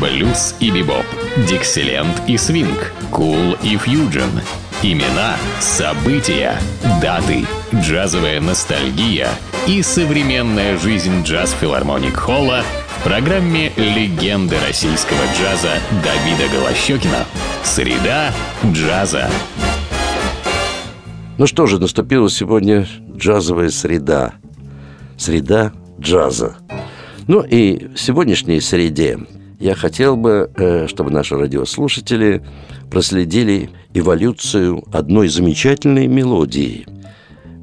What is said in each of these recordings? блюз и бибоп, диксиленд и свинг, кул и фьюджен. Имена, события, даты, джазовая ностальгия и современная жизнь джаз-филармоник-холла в программе «Легенды российского джаза» Давида Голощёкина. Среда джаза. Ну что же, наступила сегодня джазовая среда. Среда джаза. Ну и в сегодняшней среде я хотел бы, чтобы наши радиослушатели проследили эволюцию одной замечательной мелодии.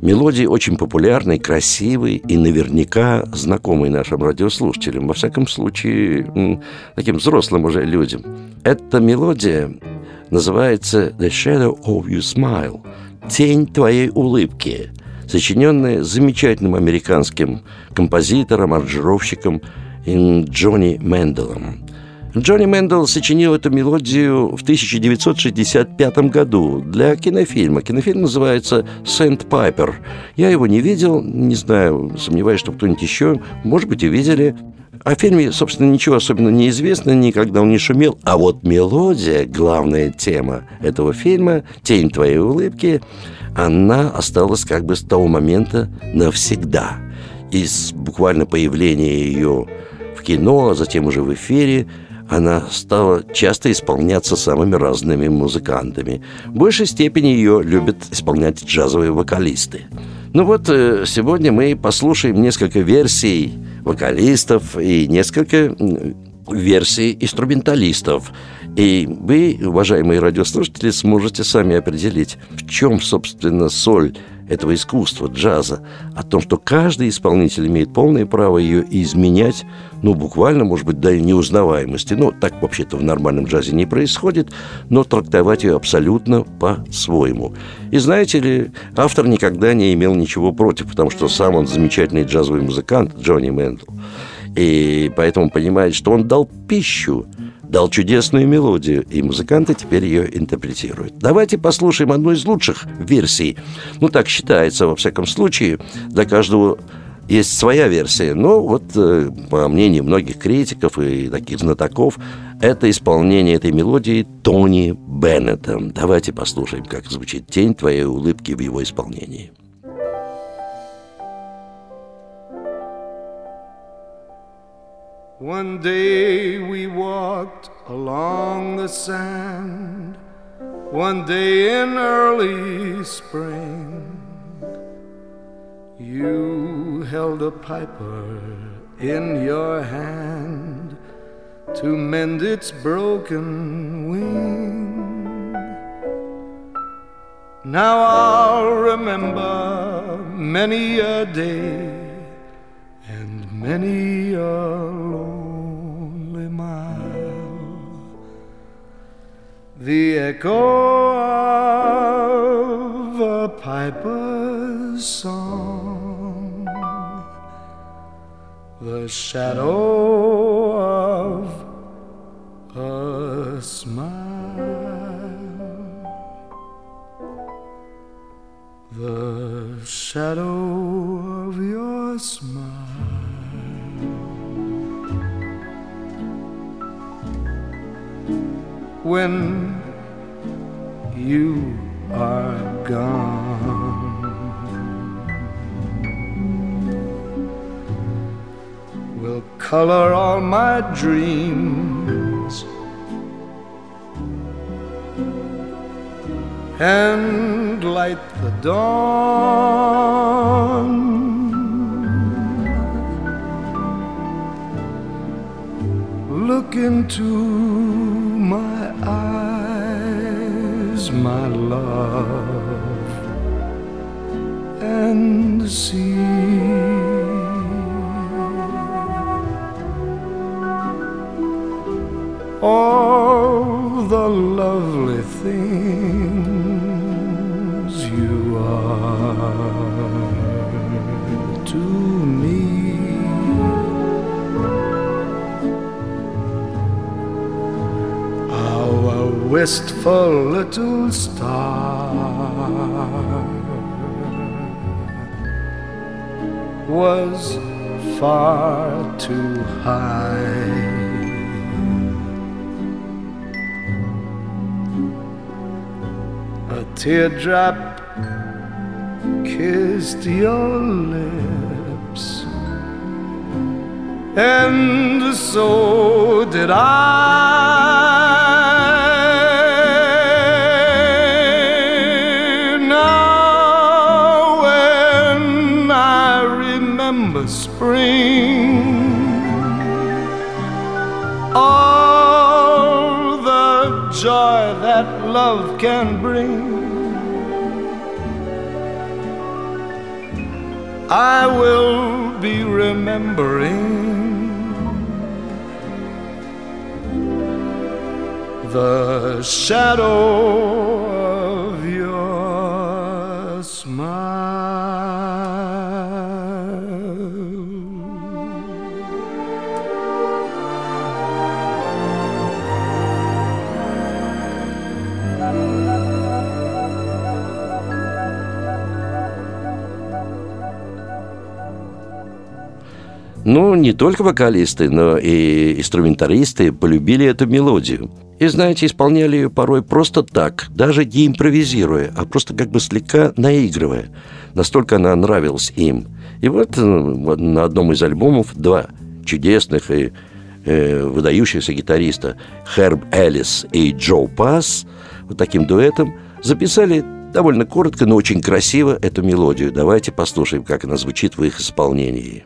Мелодии очень популярной, красивой и наверняка знакомой нашим радиослушателям. Во всяком случае, таким взрослым уже людям. Эта мелодия называется «The Shadow of Your Smile» – «Тень твоей улыбки», сочиненная замечательным американским композитором, аранжировщиком Джонни Мэнделом. Джонни Мэндел сочинил эту мелодию в 1965 году для кинофильма. Кинофильм называется «Сент Пайпер». Я его не видел, не знаю, сомневаюсь, что кто-нибудь еще, может быть, и видели. О фильме, собственно, ничего особенно не известно, никогда он не шумел. А вот мелодия, главная тема этого фильма «Тень твоей улыбки», она осталась как бы с того момента навсегда. И с буквально появления ее в кино, а затем уже в эфире, она стала часто исполняться самыми разными музыкантами. В большей степени ее любят исполнять джазовые вокалисты. Ну вот, сегодня мы послушаем несколько версий вокалистов и несколько версий инструменталистов. И вы, уважаемые радиослушатели, сможете сами определить, в чем, собственно, соль этого искусства, джаза, о том, что каждый исполнитель имеет полное право ее изменять, ну, буквально, может быть, до неузнаваемости. Ну, так вообще-то в нормальном джазе не происходит, но трактовать ее абсолютно по-своему. И знаете ли, автор никогда не имел ничего против, потому что сам он замечательный джазовый музыкант, Джонни Мэндел. И поэтому понимает, что он дал пищу, дал чудесную мелодию, и музыканты теперь ее интерпретируют. Давайте послушаем одну из лучших версий. Ну, так считается, во всяком случае. Для каждого есть своя версия. Но вот, по мнению многих критиков и таких знатоков, это исполнение этой мелодии Тони Беннеттом. Давайте послушаем, как звучит «Тень твоей улыбки» в его исполнении. One day we walked along the sand, one day in early spring. You held a piper in your hand to mend its broken wing. Now I'll remember many a day, many a lonely mile, the echo of a piper's song, the shadow of a smile, the shadow of your smile. When you are gone, will color all my dreams and light the dawn. Look into my eyes, my love, and see all the lovely things you are to me. Wistful little star was far too high teardrop kissed your lips, and so did I. Now when I remember spring, all the joy that love can bring, I will be remembering the shadow of your smile. Ну, не только вокалисты, но и инструментаристы полюбили эту мелодию. И, знаете, исполняли ее порой просто так, даже не импровизируя, а просто как бы слегка наигрывая. Настолько она нравилась им. И вот на одном из альбомов два чудесных и выдающихся гитариста, Херб Эллис и Джо Пасс, вот таким дуэтом записали довольно коротко, но очень красиво эту мелодию. Давайте послушаем, как она звучит в их исполнении.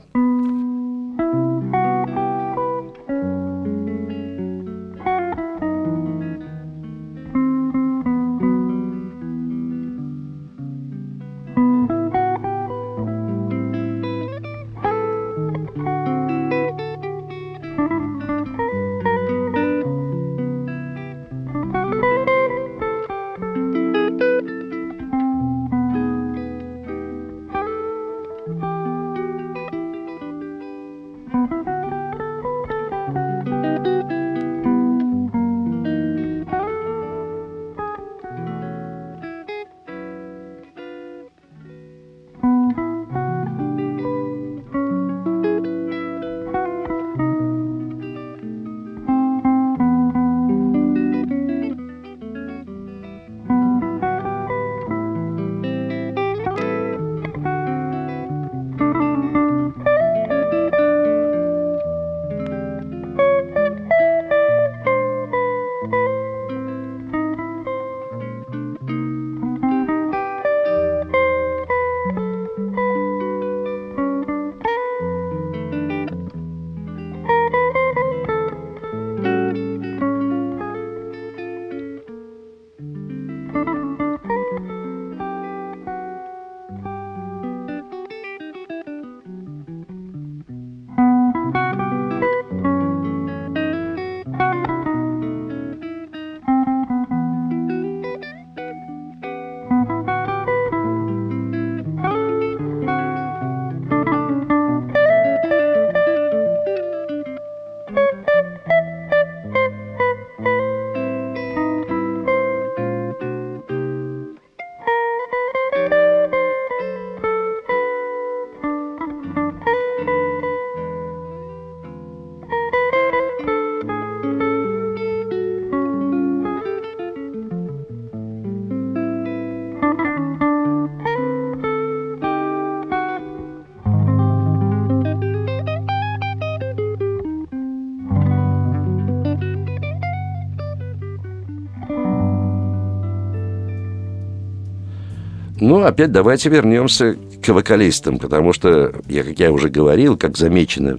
Ну, опять давайте вернемся к вокалистам, потому что, как я уже говорил, как замечено,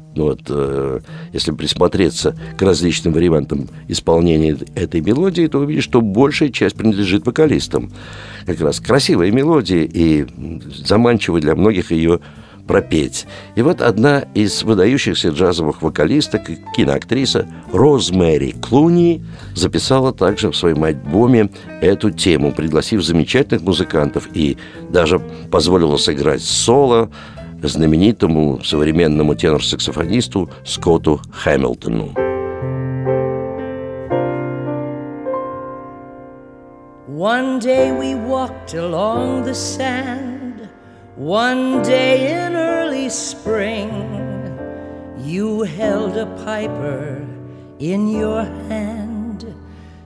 если присмотреться к различным вариантам исполнения этой мелодии, то увидишь, что большая часть принадлежит вокалистам. Как раз красивая мелодия и заманчиво для многих ее пропеть. И вот одна из выдающихся джазовых вокалисток, киноактриса Розмари Клуни, записала также в своем альбоме эту тему, пригласив замечательных музыкантов и даже позволила сыграть соло знаменитому современному тенор-саксофонисту Скотту Хэмилтону. One day we walked along the sand, one day in early spring, you held a piper in your hand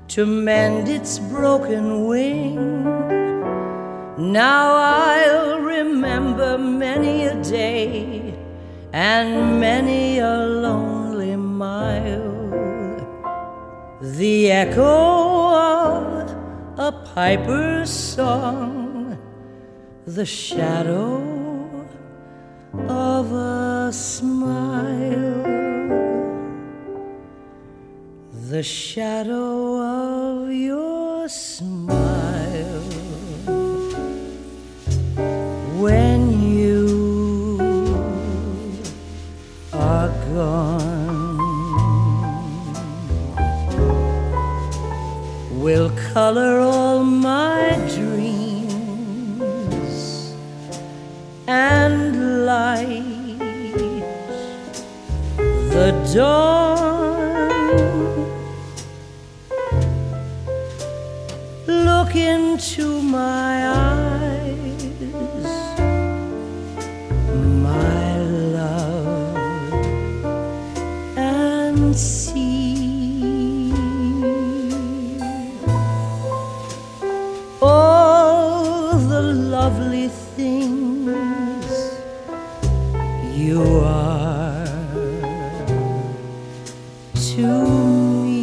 to mend its broken wing. Now I'll remember many a day and many a lonely mile, the echo of a piper's song, the shadow of a smile, the shadow of your smile. When you are gone, will color all my dreams and light the dawn. Look into my eyes, my love, and see all the lovely things you are to me.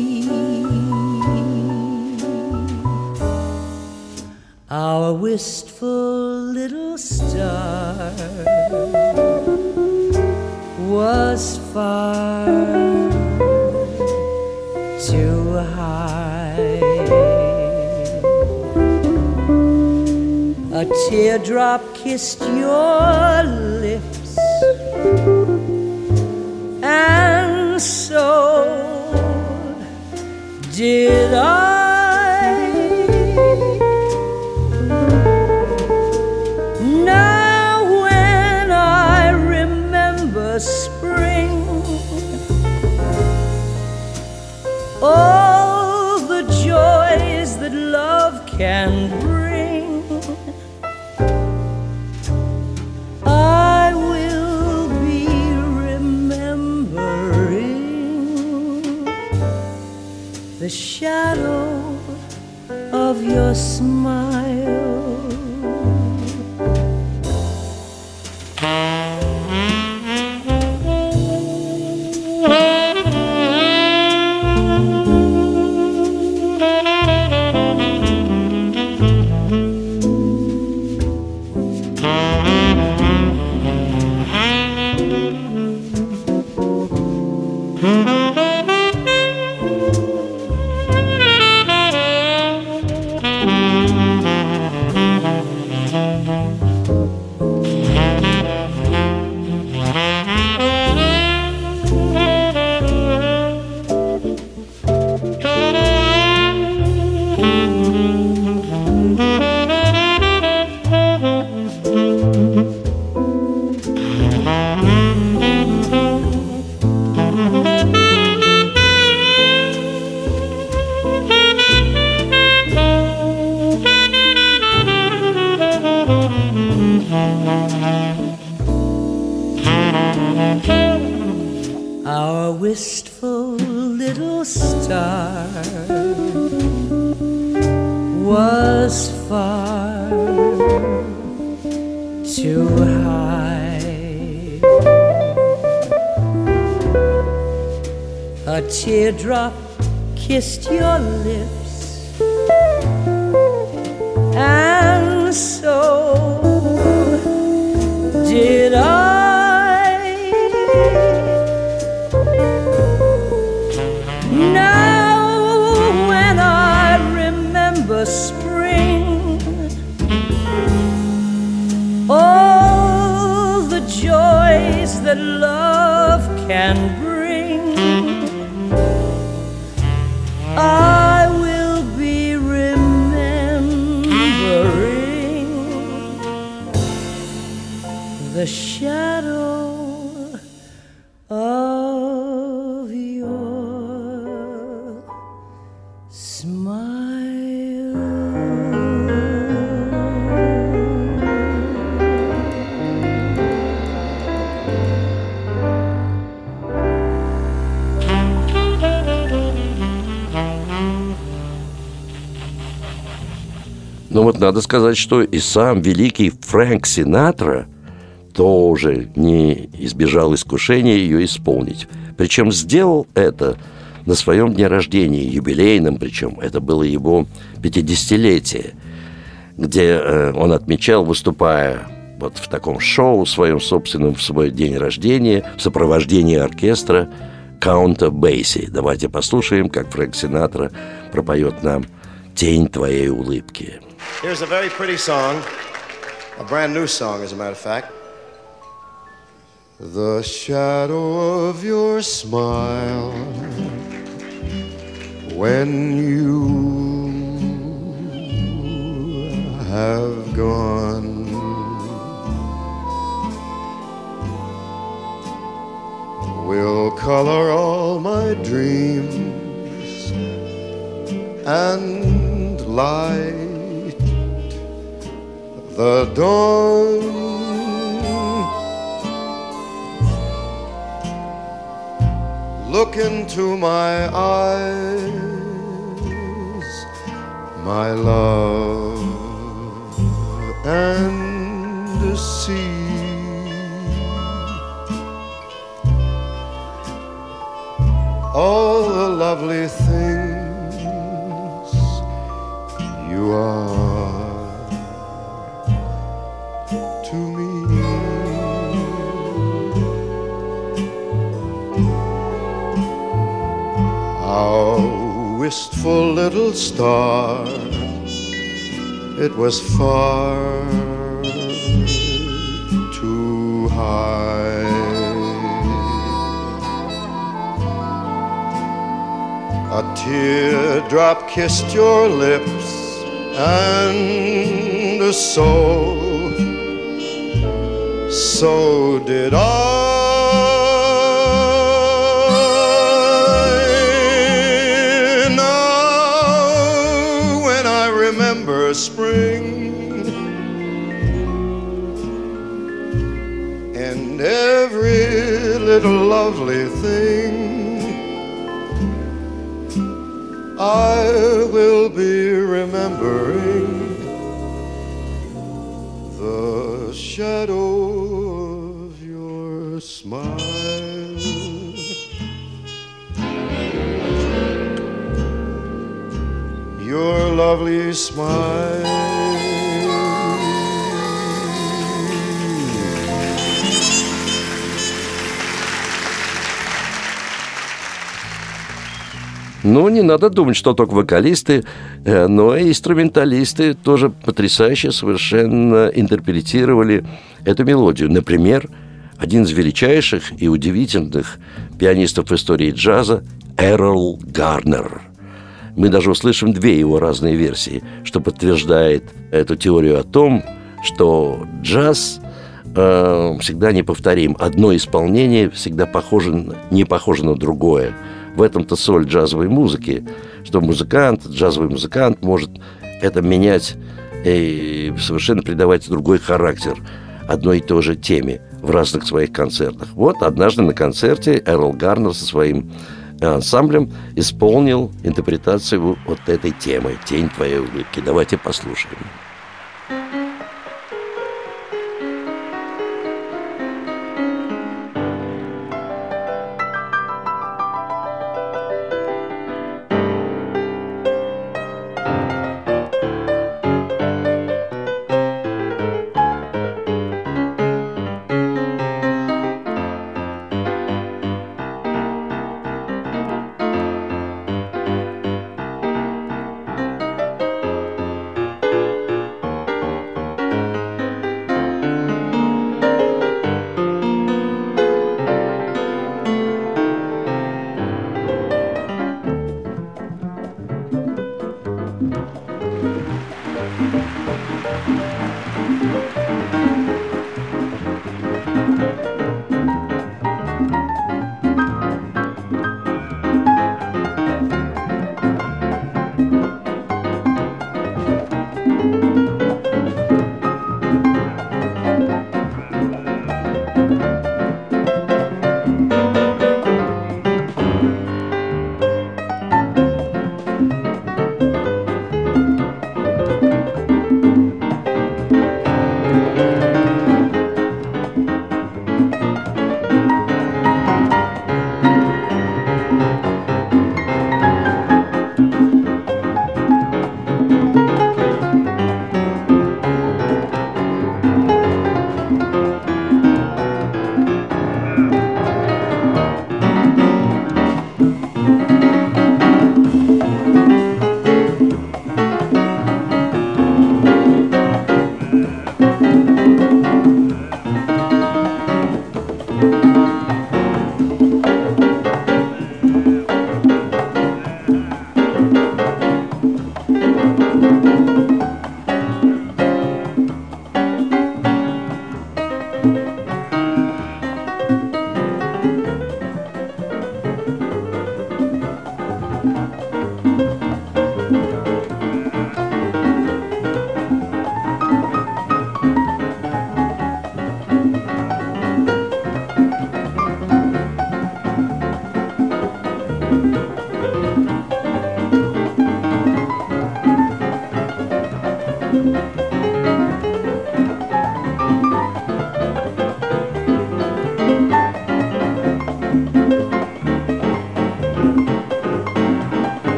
Our wistful little star was far too high. A teardrop kissed your lips, and so did I. Now when I remember spring, all the joys that love can bring, I will be remembering the shadow of your smile. Teardrop kissed your lips, and so did I. Now when I remember spring, all the joys that love can bring, I will be remembering the shadow of your smile. Но вот надо сказать, что и сам великий Фрэнк Синатра тоже не избежал искушения ее исполнить. Причем сделал это на своем дне рождения, юбилейном, причем это было его 50-летие, где он отмечал, выступая вот в таком шоу, своем собственном, в свой день рождения, в сопровождении оркестра Каунта Бэйси. Давайте послушаем, как Фрэнк Синатра пропоет нам «Тень твоей улыбки». Here's a very pretty song, a brand new song, as a matter of fact. The shadow of your smile, when you have gone, will color all my dreams and light the dawn. Look into my eyes, my love, and see all the lovely things you are to me. How wistful little star, it was far too high. A teardrop kissed your lips, and so did I. Spring and every little lovely thing I will be remembering the shadow of your smile. Your lovely smile. Ну, не надо думать, что только вокалисты, но и инструменталисты тоже потрясающе совершенно интерпретировали эту мелодию. Например, один из величайших и удивительных пианистов истории джаза Эррол Гарнер. Мы даже услышим две его разные версии, что подтверждает эту теорию о том, что джаз всегда неповторим. Одно исполнение всегда не похоже на другое. В этом-то соль джазовой музыки, что джазовый музыкант может это менять и совершенно придавать другой характер одной и той же теме в разных своих концертах. Вот однажды на концерте Эррол Гарнер со своим ансамблем исполнил интерпретацию вот этой темы «Тень твоей улыбки». Давайте послушаем.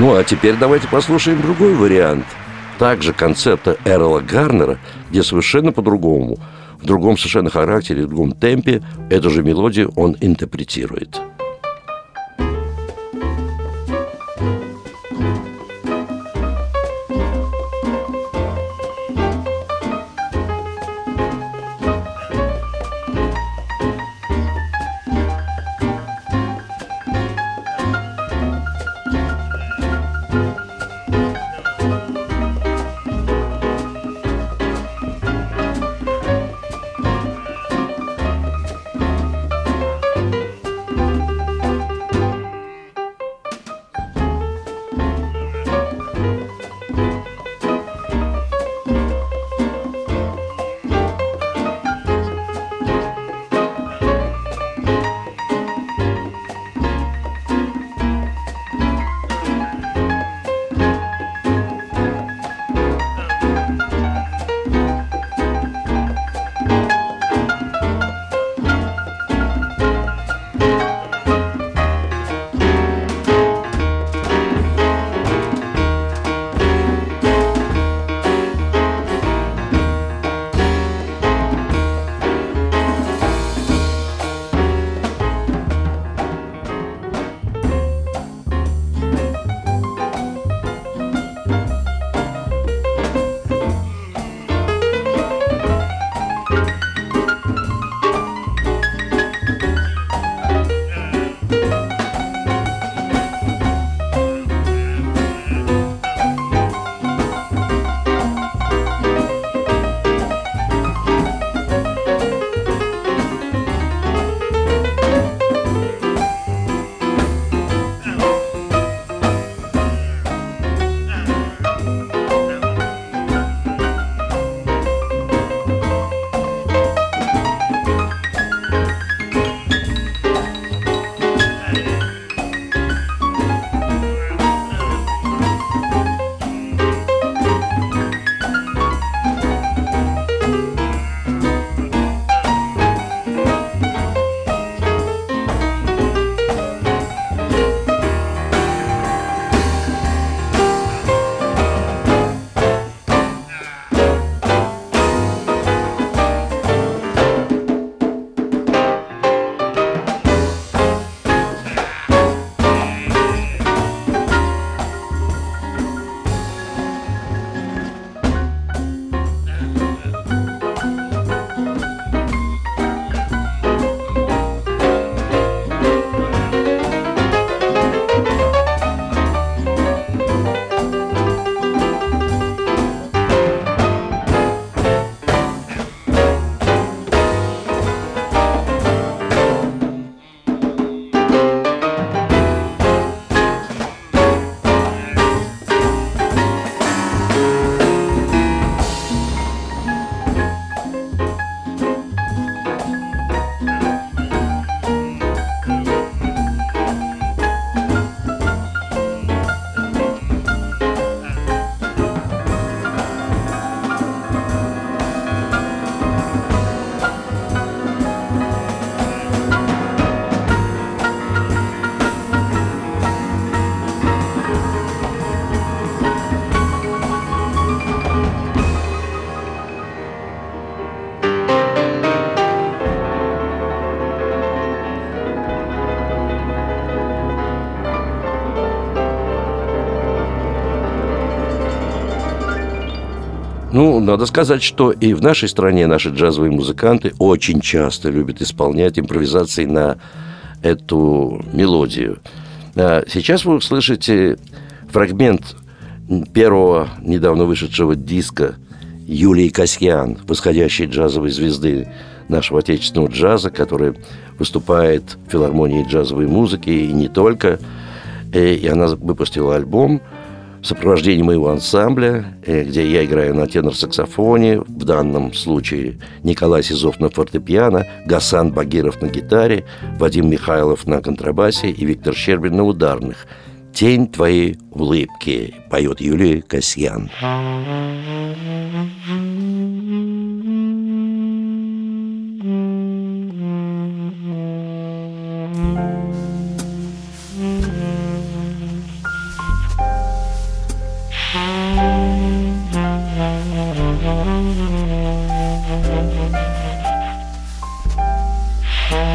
Ну а теперь давайте послушаем другой вариант также концепта Эррола Гарнера, где совершенно по-другому, в другом совершенно характере, в другом темпе эту же мелодию он интерпретирует. Ну, надо сказать, что и в нашей стране наши джазовые музыканты очень часто любят исполнять импровизации на эту мелодию. Сейчас вы услышите фрагмент первого недавно вышедшего диска Юлии Касьян, восходящей джазовой звезды нашего отечественного джаза, которая выступает в филармонии джазовой музыки и не только. И она выпустила альбом в сопровождении моего ансамбля, где я играю на тенор-саксофоне, в данном случае Николай Сизов на фортепиано, Гасан Багиров на гитаре, Вадим Михайлов на контрабасе и Виктор Щербин на ударных. «Тень твоей улыбки» поет Юлия Касьян. Oh,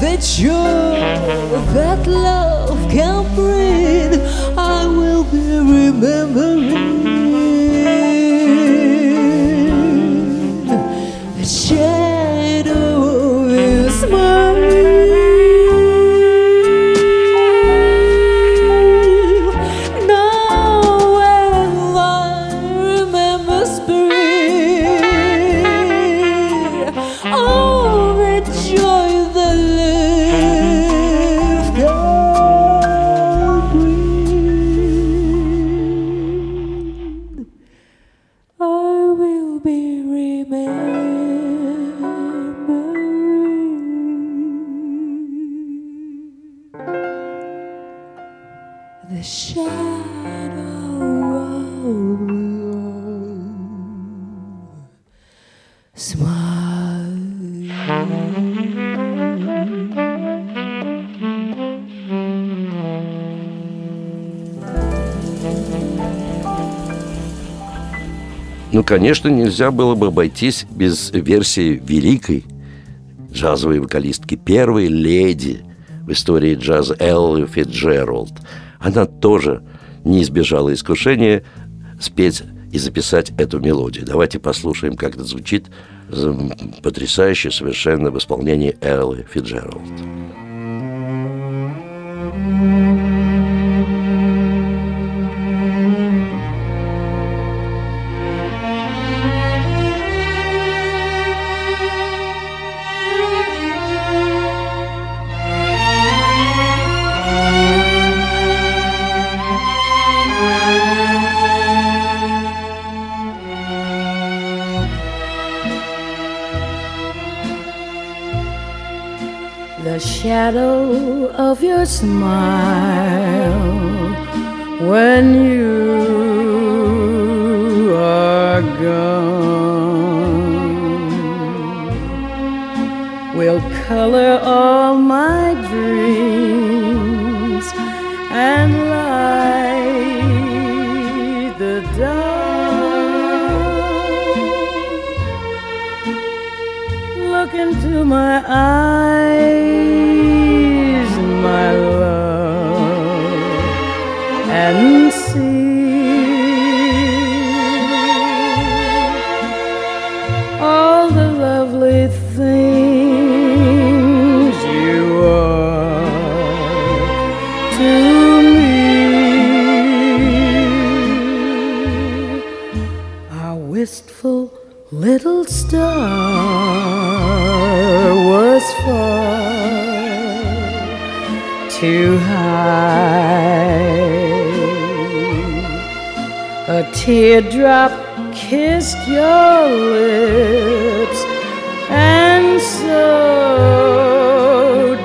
the joy that life The shadow of your smile. Ну, конечно, нельзя было бы обойтись без версии великой джазовой вокалистки, первой леди в истории джаза Эллы Фицджеральд. Она тоже не избежала искушения спеть и записать эту мелодию. Давайте послушаем, как это звучит потрясающе совершенно в исполнении Эллы Фицджеральд. The shadow of your smile when you are gone will color all my dreams and light the dawn. Look into my eyes, my love, and see all the lovely things you are to me. Our wistful little star was far too high. A teardrop kissed your lips, and so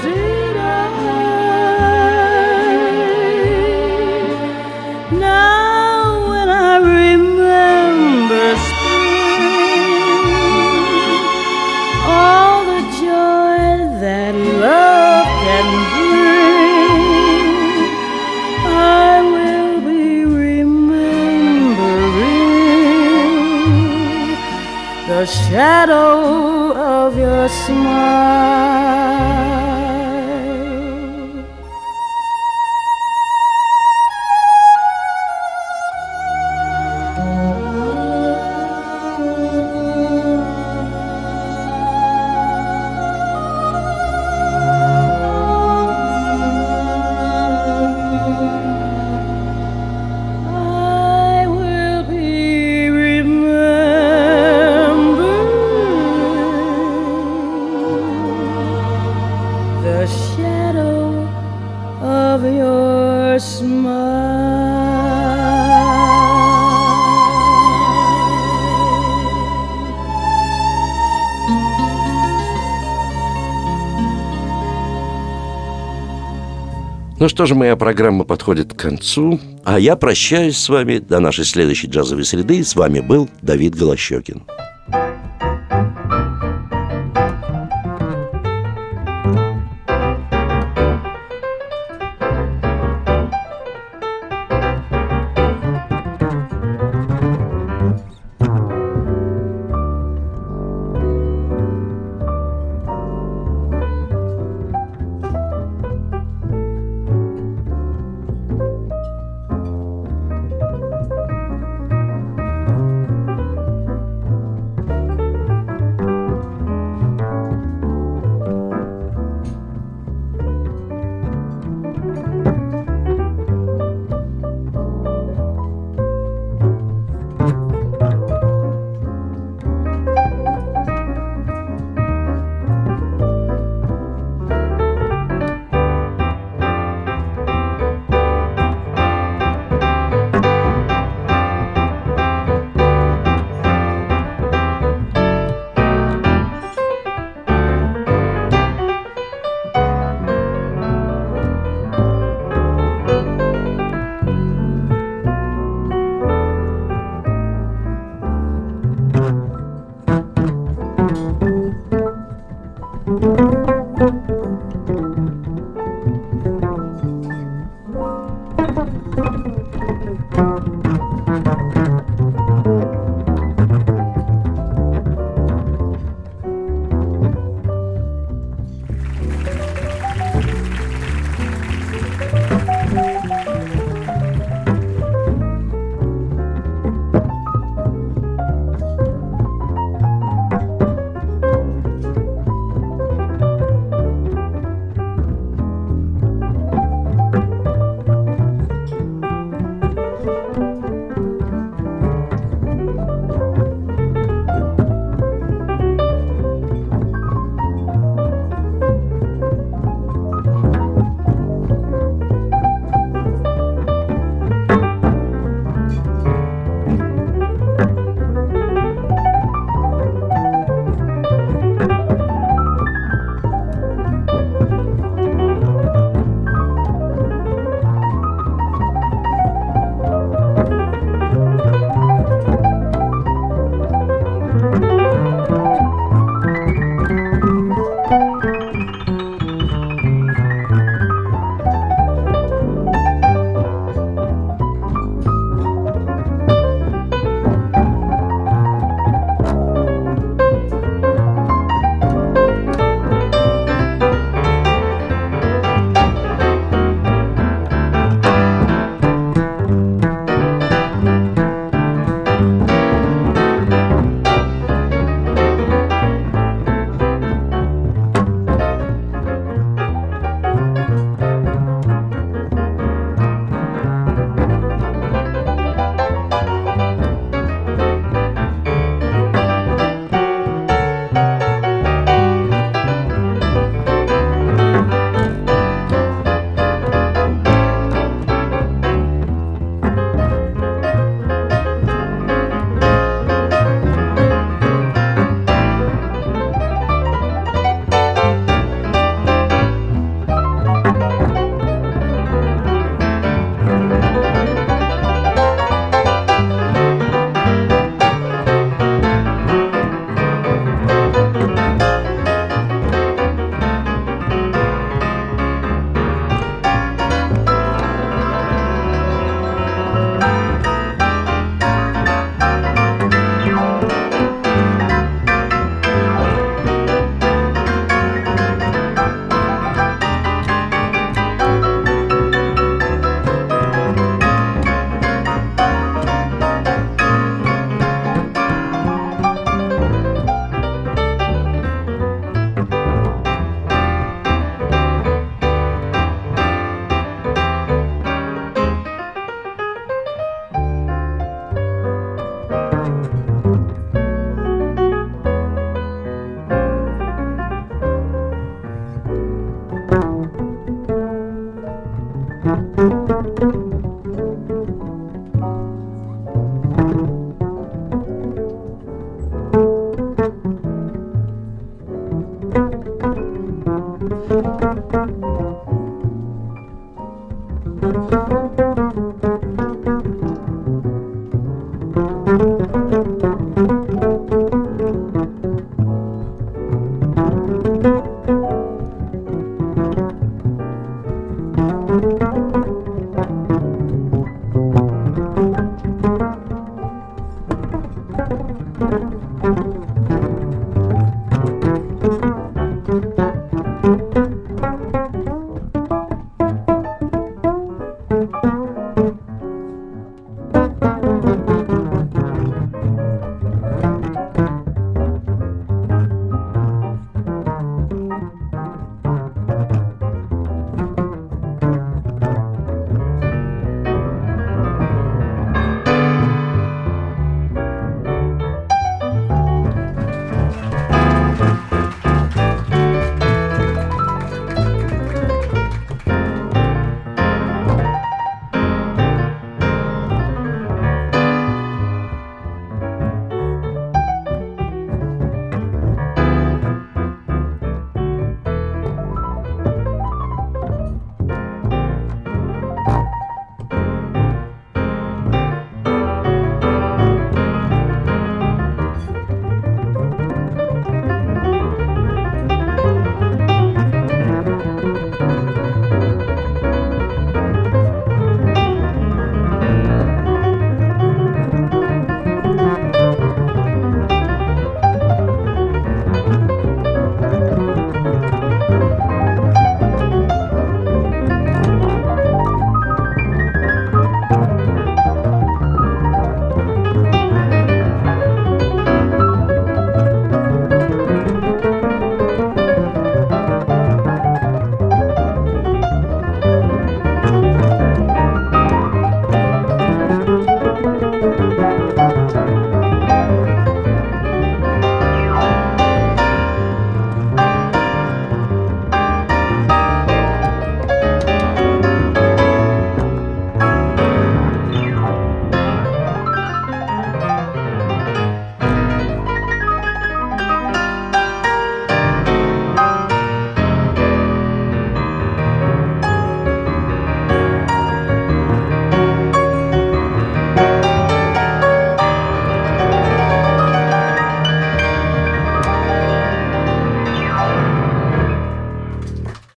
did I. Now when I remember spring, all the joy that love can bring, the shadow of your smile. Ну что же, моя программа подходит к концу, а я прощаюсь с вами до нашей следующей джазовой среды. С вами был Давид Голощёкин.